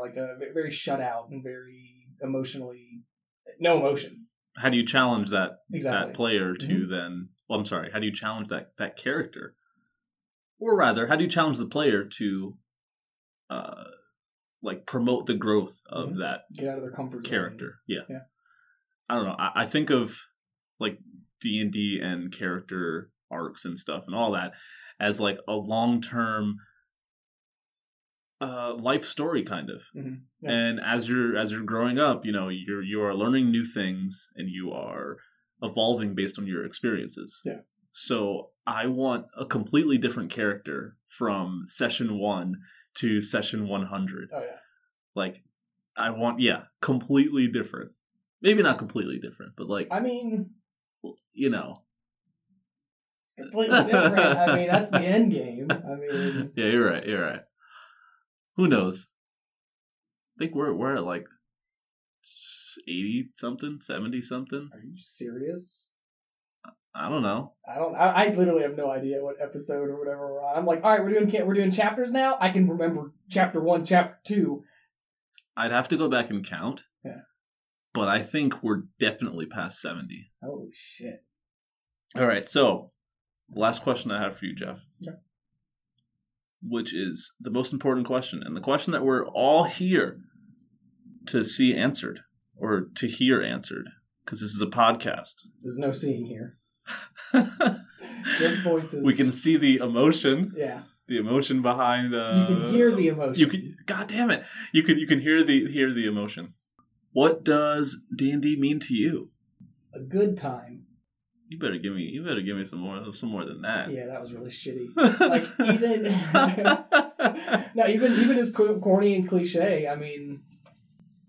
very shut out and very emotionally no emotion. How do you challenge that that player to mm-hmm. then? Well, I'm sorry. How do you challenge that character, or rather, how do you challenge the player to? Promote the growth of mm-hmm. that get out of their comfort character. Zone. Yeah. I don't know. I think of like D&D and character arcs and stuff and all that as like a long-term life story kind of. Mm-hmm. Yeah. And as you're growing up, you know, you are learning new things and you are evolving based on your experiences. Yeah. So I want a completely different character from session 1 to session 100. Oh, yeah. Like, I want, completely different. Maybe not completely different, but like... I mean... You know. Completely different. I mean, that's the end game. I mean... Yeah, you're right. Who knows? I think we're at like 80-something, 70-something. Are you serious? I don't know. I literally have no idea what episode or whatever we're on. I'm like, all right, we're doing chapters now. I can remember chapter 1, chapter 2. I'd have to go back and count. Yeah. But I think we're definitely past 70. Holy shit. All right, so last question I have for you, Jeff. Yeah. Which is the most important question, and the question that we're all here to see answered or to hear answered, because this is a podcast. There's no seeing here. Just voices. We can see the emotion. Yeah. The emotion behind you can hear the emotion. God damn it. You can hear the emotion. What does D&D mean to you? A good time. You better give me some more than that. Yeah, that was really shitty. Like even no, even as corny and cliche, I mean,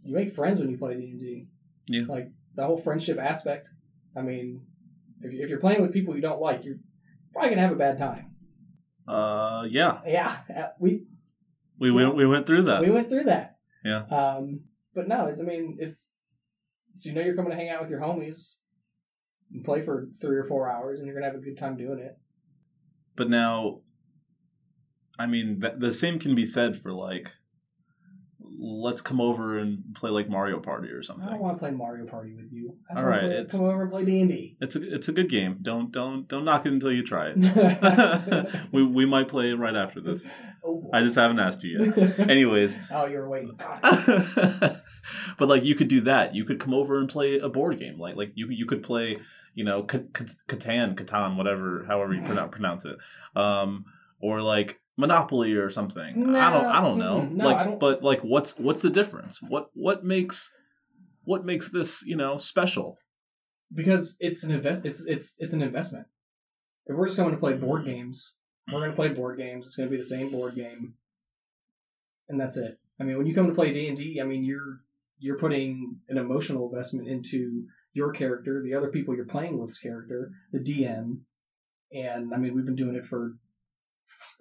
you make friends when you play D&D. Yeah. Like the whole friendship aspect. I mean, if you're playing with people you don't like, you're probably going to have a bad time. Yeah. Yeah. We went through that. Yeah. But no, it's, you know, you're coming to hang out with your homies and play for 3 or 4 hours and you're going to have a good time doing it. But now, I mean, the same can be said for like, let's come over and play like Mario Party or something. I don't want to play Mario Party with you. I just all right, want to come over and play D&D. It's a good game. Don't knock it until you try it. we might play it right after this. Oh, I just haven't asked you yet. Anyways. Oh, you're waiting. But like you could do that. You could come over and play a board game. Like you could play, you know, Catan, however you pronounce it, or like. Monopoly or something. No, I don't know. No, like, I don't... But like, what's the difference? What makes this, you know, special? Because it's an investment. If we're just going to play board games, It's going to be the same board game, and that's it. I mean, when you come to play D&D, I mean, you're putting an emotional investment into your character, the other people you're playing with's character, the DM, and I mean, we've been doing it for.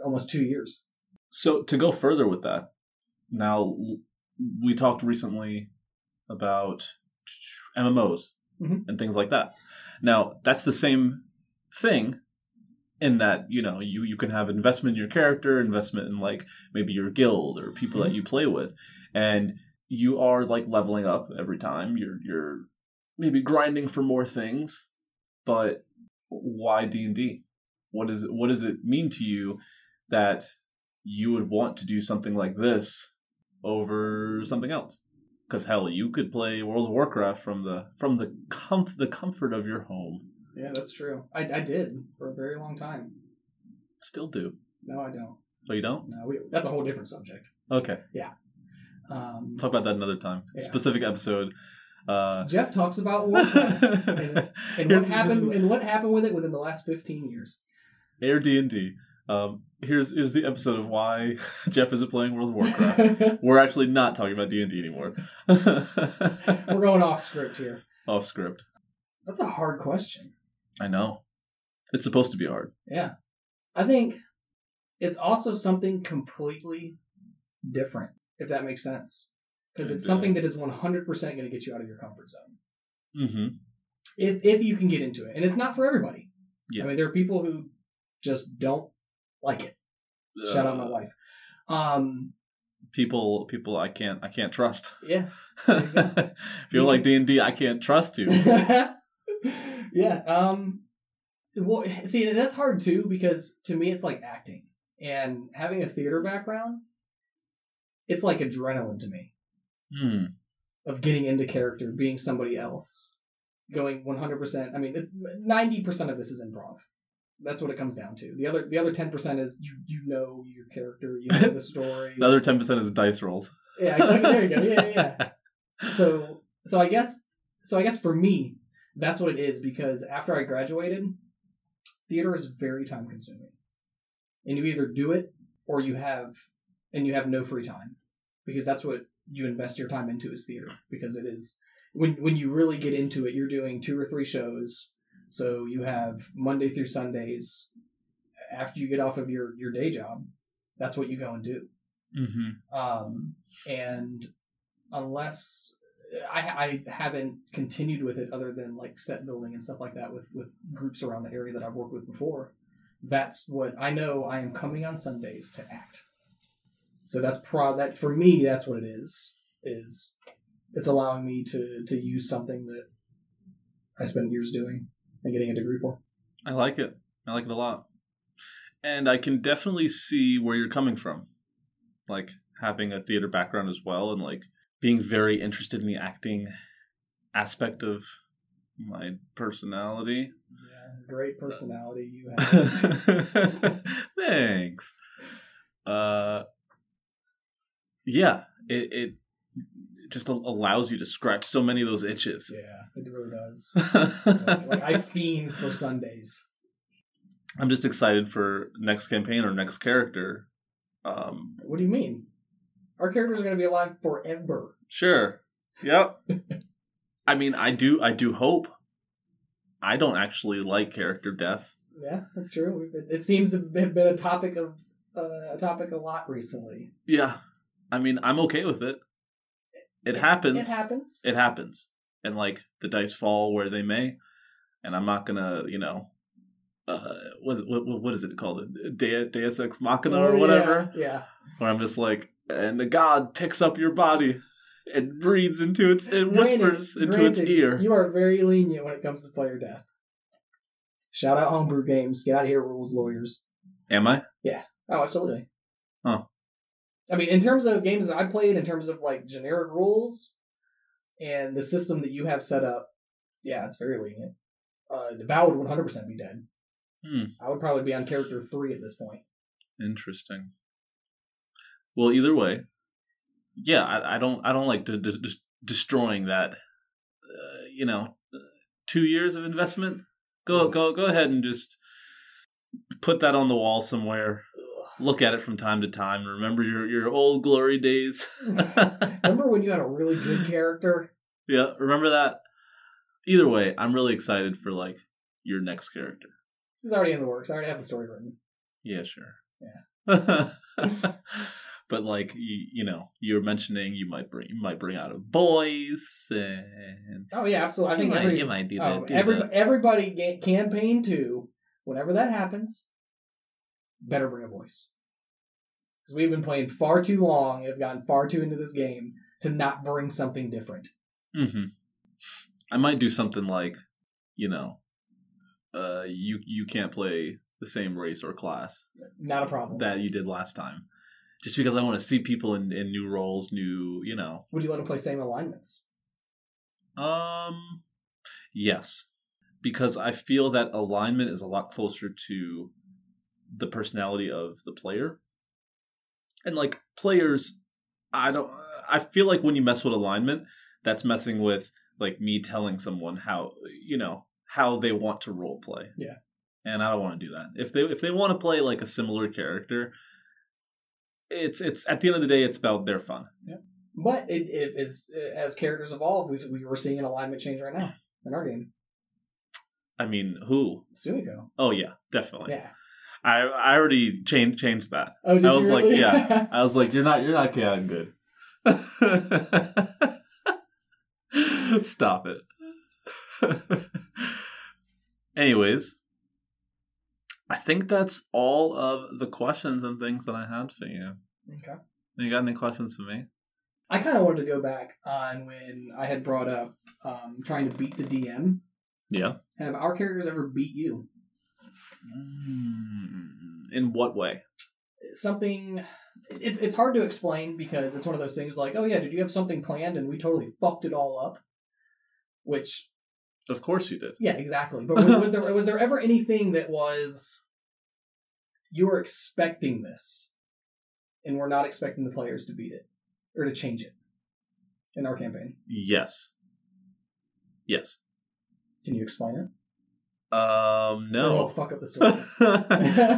Almost 2 years. So to go further with that, now we talked recently about MMOs mm-hmm. and things like that. Now that's the same thing in that, you know, you can have investment in your character, investment in like maybe your guild or people mm-hmm. that you play with, and you are like leveling up every time. You're maybe grinding for more things, but why D&D? What does it mean to you that you would want to do something like this over something else? Because hell, you could play World of Warcraft from the comfort of your home. Yeah, that's true. I did for a very long time. Still do. No, I don't. Oh, you don't? No, that's a whole different subject. Okay. Yeah. Talk about that another time. Yeah. Specific episode. Jeff talks about Warcraft and what happened with it within the last 15 years. Air D&D. Here's the episode of why Jeff isn't playing World of Warcraft. We're actually not talking about D&D anymore. We're going off script here. Off script. That's a hard question. I know. It's supposed to be hard. Yeah. I think it's also something completely different, if that makes sense. Because it's something that is 100% going to get you out of your comfort zone. Mm-hmm. If you can get into it. And it's not for everybody. Yeah. I mean, there are people who just don't like it. Shout out my wife. People I can't trust. Yeah. If you're like D&D, I can't trust you. Yeah. Well, see, that's hard too, because to me, it's like acting and having a theater background. It's like adrenaline to me of getting into character, being somebody else, going 100%. I mean, 90% of this is improv. That's what it comes down to. The other 10% is you know your character, you know the story. The other 10% is dice rolls. Yeah, okay, there you go. Yeah. So I guess for me, that's what it is, because after I graduated, theater is very time consuming. And you either do it or you have no free time, because that's what you invest your time into is theater, because it is when you really get into it, you're doing 2 or 3 shows. So you have Monday through Sundays after you get off of your day job. That's what you go and do. Mm-hmm. And unless I haven't continued with it other than like set building and stuff like that with groups around the area that I've worked with before. That's what I know. I am coming on Sundays to act. So that's that for me, that's what it is. It's allowing me to use something that I spent years doing and getting a degree for. I like it. I like it a lot. And I can definitely see where you're coming from. Like having a theater background as well, and like being very interested in the acting aspect of my personality. Yeah, great personality you have. Thanks. Yeah, it just allows you to scratch so many of those itches. Yeah, it really does. like I fiend for Sundays. I'm just excited for next campaign or next character. What do you mean? Our characters are going to be alive forever. Sure. Yep. I mean, I do hope. I don't actually like character death. Yeah, that's true. It seems to have been a topic a lot recently. Yeah. I mean, I'm okay with it. It happens. And like the dice fall where they may, and I'm not going to, what is it called? Deus Ex Machina or whatever. Yeah. Where I'm just like, and the god picks up your body and breathes into its, and whispers into its ear. You are very lenient when it comes to player death. Shout out homebrew games. Get out of here, rules lawyers. Am I? Yeah. Oh, absolutely. Huh. I mean, in terms of games that I played, in terms of like generic rules and the system that you have set up, yeah, it's very lenient. Val would 100% be dead. I would probably be on character 3 at this point. Interesting. Well, either way, yeah, I don't like destroying that. 2 years of investment. Go ahead and just put that on the wall somewhere. Look at it from time to time. Remember your old glory days. Remember when you had a really good character? Yeah, remember that. Either way, I'm really excited for like your next character. It's already in the works. I already have the story written. Yeah, sure. Yeah. But like you were mentioning you might bring out a voice and oh yeah, absolutely. I think everybody campaign 2, whenever that happens, better bring a voice, because we've been playing far too long and have gotten far too into this game to not bring something different. Mm-hmm. I might do something like, you know, you can't play the same race or class. Not a problem. That you did last time. Just because I want to see people in new roles, new, you know. Would you let them play same alignments? Yes. Because I feel that alignment is a lot closer to the personality of the player. And like players, I feel like when you mess with alignment, that's messing with like me telling someone how, you know, how they want to role play. Yeah. And I don't want to do that. If they want to play like a similar character, it's at the end of the day, it's about their fun. Yeah. But it is, as characters evolve, we're seeing an alignment change right now in our game. I mean, who? Sumiko. Oh yeah, definitely. Yeah. I already changed that. Oh, did I was you really? Like, yeah. I was like, you're not chaotic good. Stop it. Anyways, I think that's all of the questions and things that I had for you. Okay. You got any questions for me? I kind of wanted to go back on when I had brought up trying to beat the DM. Yeah. Have our characters ever beat you? In what way? Something. It's hard to explain because it's one of those things like, oh yeah, did you have something planned and we totally fucked it all up? Which, of course you did. Yeah, exactly. But was there ever anything that was, you were expecting this, and we're not expecting the players to beat it or to change it in our campaign? Yes. Yes. Can you explain it? No. Or won't fuck up the story.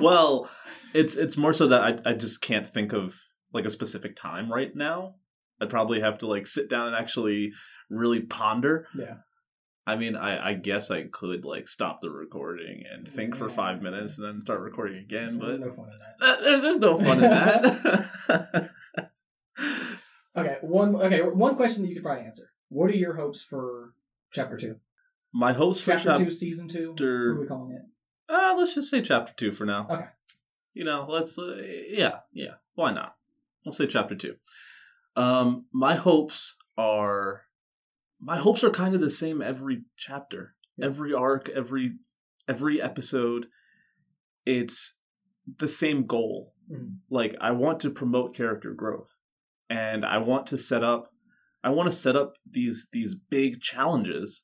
Well, it's more so that I just can't think of like a specific time right now. I'd probably have to like sit down and actually really ponder. Yeah. I mean, I guess I could like stop the recording and think for 5 minutes and then start recording again. There's no fun in that. There's just no fun in that. Okay, one question that you could probably answer. What are your hopes for chapter 2? My hopes for chapter 2, season 2? What are we calling it? Let's just say chapter 2 for now. Okay. You know, let's... yeah. Why not? We'll say chapter 2. My hopes are kind of the same every chapter. Yeah. Every arc, every episode. It's the same goal. Mm-hmm. Like, I want to promote character growth. And I want to set up... these big challenges...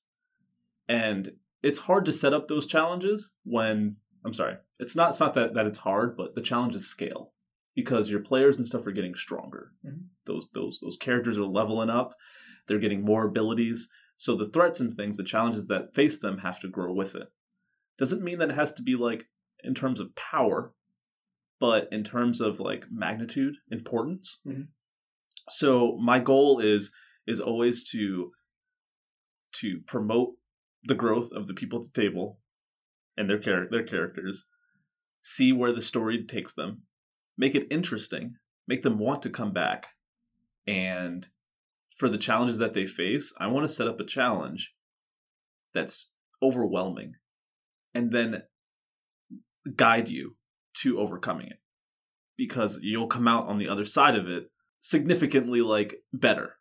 And it's hard to set up those challenges when, I'm sorry, it's not that it's hard, but the challenges scale because your players and stuff are getting stronger. Mm-hmm. Those characters are leveling up. They're getting more abilities. So the threats and things, the challenges that face them have to grow with it. Doesn't mean that it has to be like in terms of power, but in terms of like magnitude, importance. Mm-hmm. So my goal is always to promote the growth of the people at the table and their characters, see where the story takes them, make it interesting, make them want to come back. And for the challenges that they face, I want to set up a challenge that's overwhelming and then guide you to overcoming it because you'll come out on the other side of it significantly like better.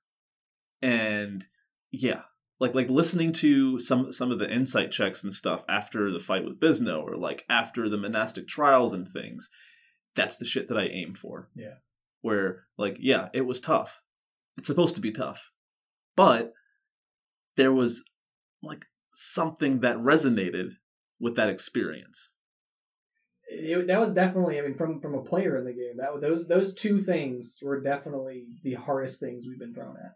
And yeah. Like listening to some of the insight checks and stuff after the fight with Bisno or like after the monastic trials and things, that's the shit that I aim for. Yeah. Where like, yeah, it was tough. It's supposed to be tough. But there was like something that resonated with that experience. That was definitely, I mean, from a player in the game, those two things were definitely the hardest things we've been thrown at.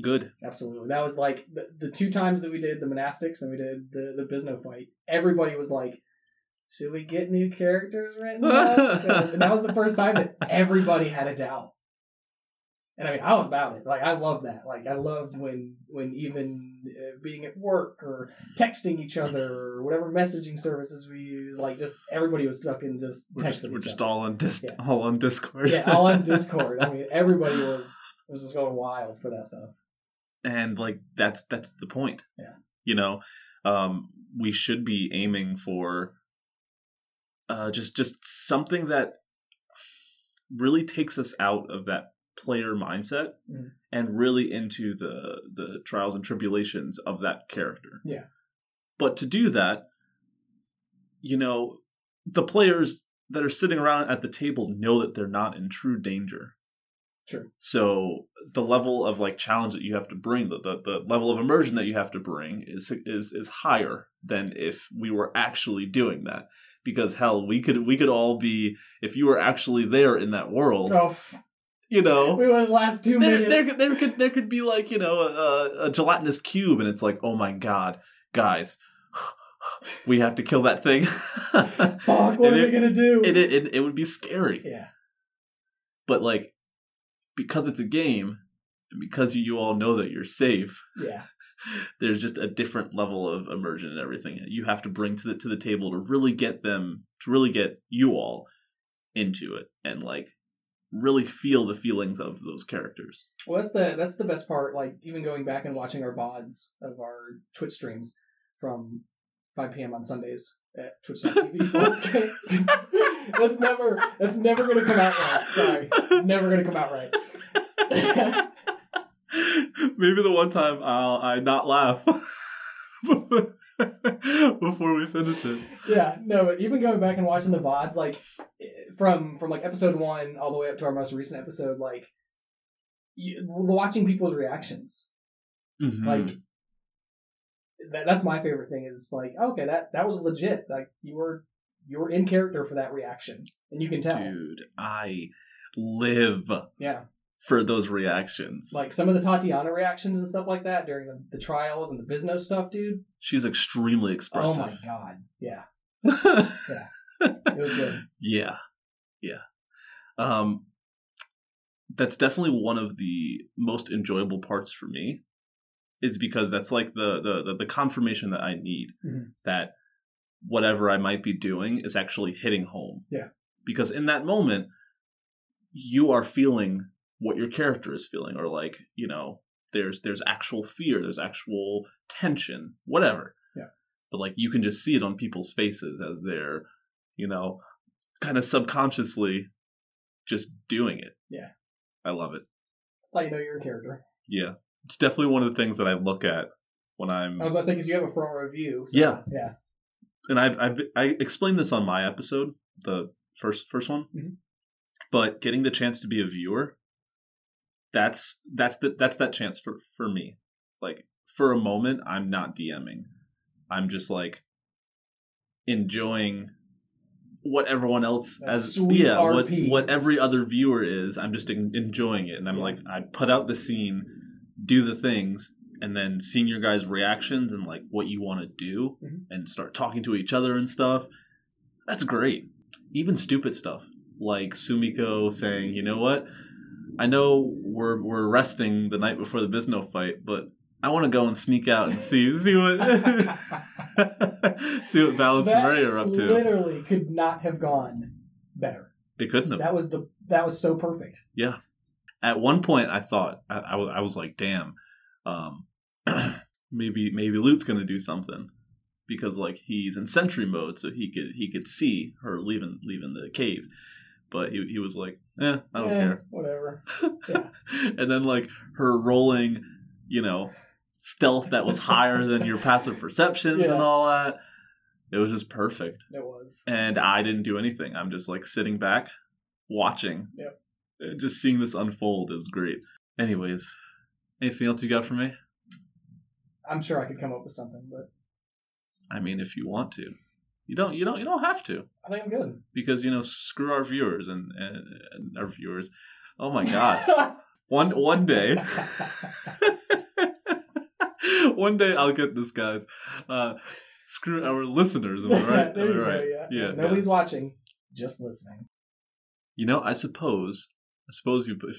Good. Absolutely. That was like the two times that we did the monastics and we did the Bisno fight. Everybody was like, should we get new characters right now? And that was the first time that everybody had a doubt. And I mean, I was about it. Like, I love that. Like, I loved when even being at work or texting each other or whatever messaging services we use, like, just everybody was stuck in just texting each other. We're just all on Discord. Yeah, all on Discord. I mean, everybody was just going wild for that stuff. And like that's the point. Yeah. You know, we should be aiming for just something that really takes us out of that player mindset and really into the trials and tribulations of that character. Yeah. But to do that, you know, the players that are sitting around at the table know that they're not in true danger. Sure. So the level of like challenge that you have to bring, the level of immersion that you have to bring is higher than if we were actually doing that. Because hell, we could all be, if you were actually there in that world. Oh. You know, we went last 2 minutes. There could be like, you know, a gelatinous cube, and it's like, oh my god, guys, we have to kill that thing. Fuck, what are we gonna do? It would be scary. Yeah. But like, because it's a game, and because you all know that you're safe. Yeah. There's just a different level of immersion and everything you have to bring to the table to really get them, to really get you all into it, and like, really feel the feelings of those characters. Well, that's the best part. Like, even going back and watching our VODs of our Twitch streams from 5 p.m. on Sundays at twitch.tv. That's never going to come out right. Sorry. It's never going to come out right. Maybe the one time I not laugh before we finish it. Yeah, no, but even going back and watching the VODs, like, from like episode 1 all the way up to our most recent episode, like, watching people's reactions, like, that's my favorite thing, is like, okay, that was legit. Like, you were in character for that reaction, and you can tell. Dude, I live for those reactions. Like, some of the Tatiana reactions and stuff like that during the trials and the Bisno stuff, dude. She's extremely expressive. Oh my god, yeah. Yeah. It was good. Yeah. Yeah. That's definitely one of the most enjoyable parts for me, is because that's like the confirmation that I need that whatever I might be doing is actually hitting home. Yeah. Because in that moment, you are feeling what your character is feeling, or like, you know, there's actual fear, there's actual tension, whatever. Yeah. But like, you can just see it on people's faces as they're, you know, kind of subconsciously just doing it. Yeah. I love it. That's how you know you're a character. Yeah. It's definitely one of the things that I look at when I was about to say, because you have a front row view. So, yeah. Yeah. And I explained this on my episode, the first one, but getting the chance to be a viewer, that's that chance for me. Like, for a moment, I'm not DMing. I'm just like enjoying what everyone else what every other viewer is. I'm just enjoying it, and I'm like, I put out the scene, do the things, and then seeing your guys' reactions and like what you want to do, and start talking to each other and stuff. That's great. Even stupid stuff like Sumiko saying, you know what, I know we're resting the night before the Bisno fight, but I want to go and sneak out and see what see what Val and Mary are up to. Literally could not have gone better. It couldn't have. That was so perfect. Yeah. At one point, I thought I was like, "Damn, maybe Lute's gonna do something," because like, he's in sentry mode, so he could see her leaving the cave. But he was like, "Eh, I don't care, whatever." Yeah. And then like, her rolling, you know, stealth that was higher than your passive perceptions and all that. It was just perfect. It was. And I didn't do anything. I'm just like sitting back, watching. Yep. And just seeing this unfold is great. Anyways, anything else you got for me? I'm sure I could come up with something, but I mean, if you want to. You don't have to. I think I'm good. Because, you know, screw our viewers and our viewers. Oh my god. One day one day I'll get this, guys. Screw our listeners, am I right? There you right? Go, yeah. Nobody's watching, just listening. You know, I suppose you put,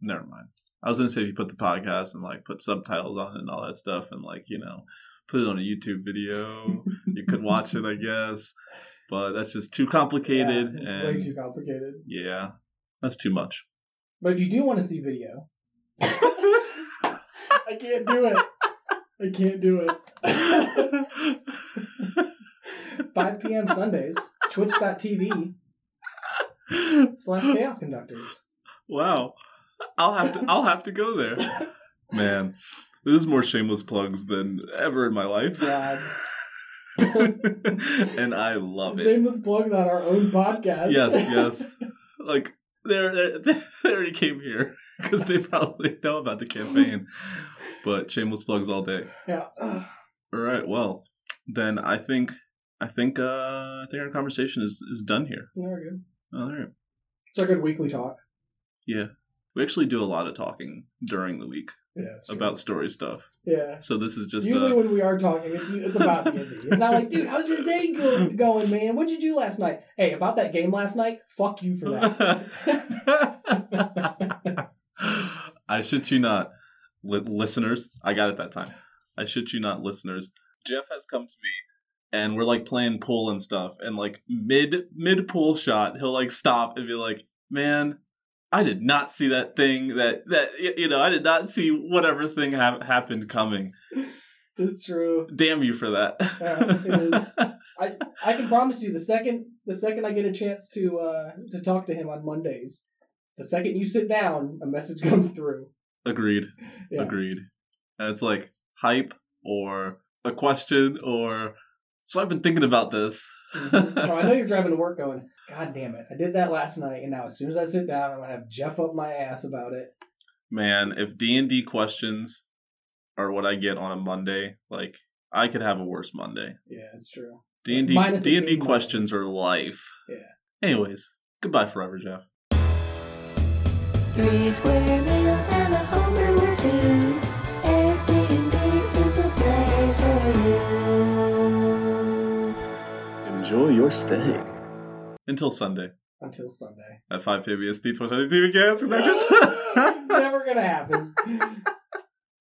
never mind. I was going to say, if you put the podcast and like put subtitles on it and all that stuff, and like, you know, put it on a YouTube video, you could watch it, I guess. But that's just too complicated. Yeah, and way too complicated. Yeah, that's too much. But if you do want to see video, I can't do it. 5 p.m. Sundays, twitch.tv/chaos conductors. Wow. I'll have to go there. Man, this is more shameless plugs than ever in my life. God. And I love it. Shameless plugs on our own podcast. Yes, yes. Like, they already came here because they probably know about the campaign. But shameless plugs all day. Yeah. All right. Well, then I think our conversation is done here. Yeah, we're good. All right. It's our good weekly talk. Yeah. We actually do a lot of talking during the week about story stuff. Yeah. So this is just... Usually when we are talking, it's about the ending. It's not like, dude, how's your day going, man? What'd you do last night? Hey, about that game last night, fuck you for that. I shit you not. Listeners, I got it that time. I shit you not, listeners. Jeff has come to me. And we're, like, playing pool and stuff. And, like, mid pool shot, he'll, like, stop and be like, man, I did not see that thing that you know, I did not see whatever thing happened coming. It's true. Damn you for that. It is. I can promise you the second I get a chance to talk to him on Mondays, the second you sit down, a message comes through. Agreed. Yeah. Agreed. And it's, like, hype or a question or... So I've been thinking about this. I know you're driving to work going, God damn it, I did that last night, and now as soon as I sit down, I'm going to have Jeff up my ass about it. Man, if D&D questions are what I get on a Monday, like, I could have a worse Monday. Yeah, it's true. D&D questions are life. Yeah. Anyways, goodbye forever, Jeff. 3 square meals and a homebrew or two. Airbnb is the place for you. Enjoy your stay. Until Sunday. Until Sunday. At 5 PBSD, 12:22 Never gonna happen.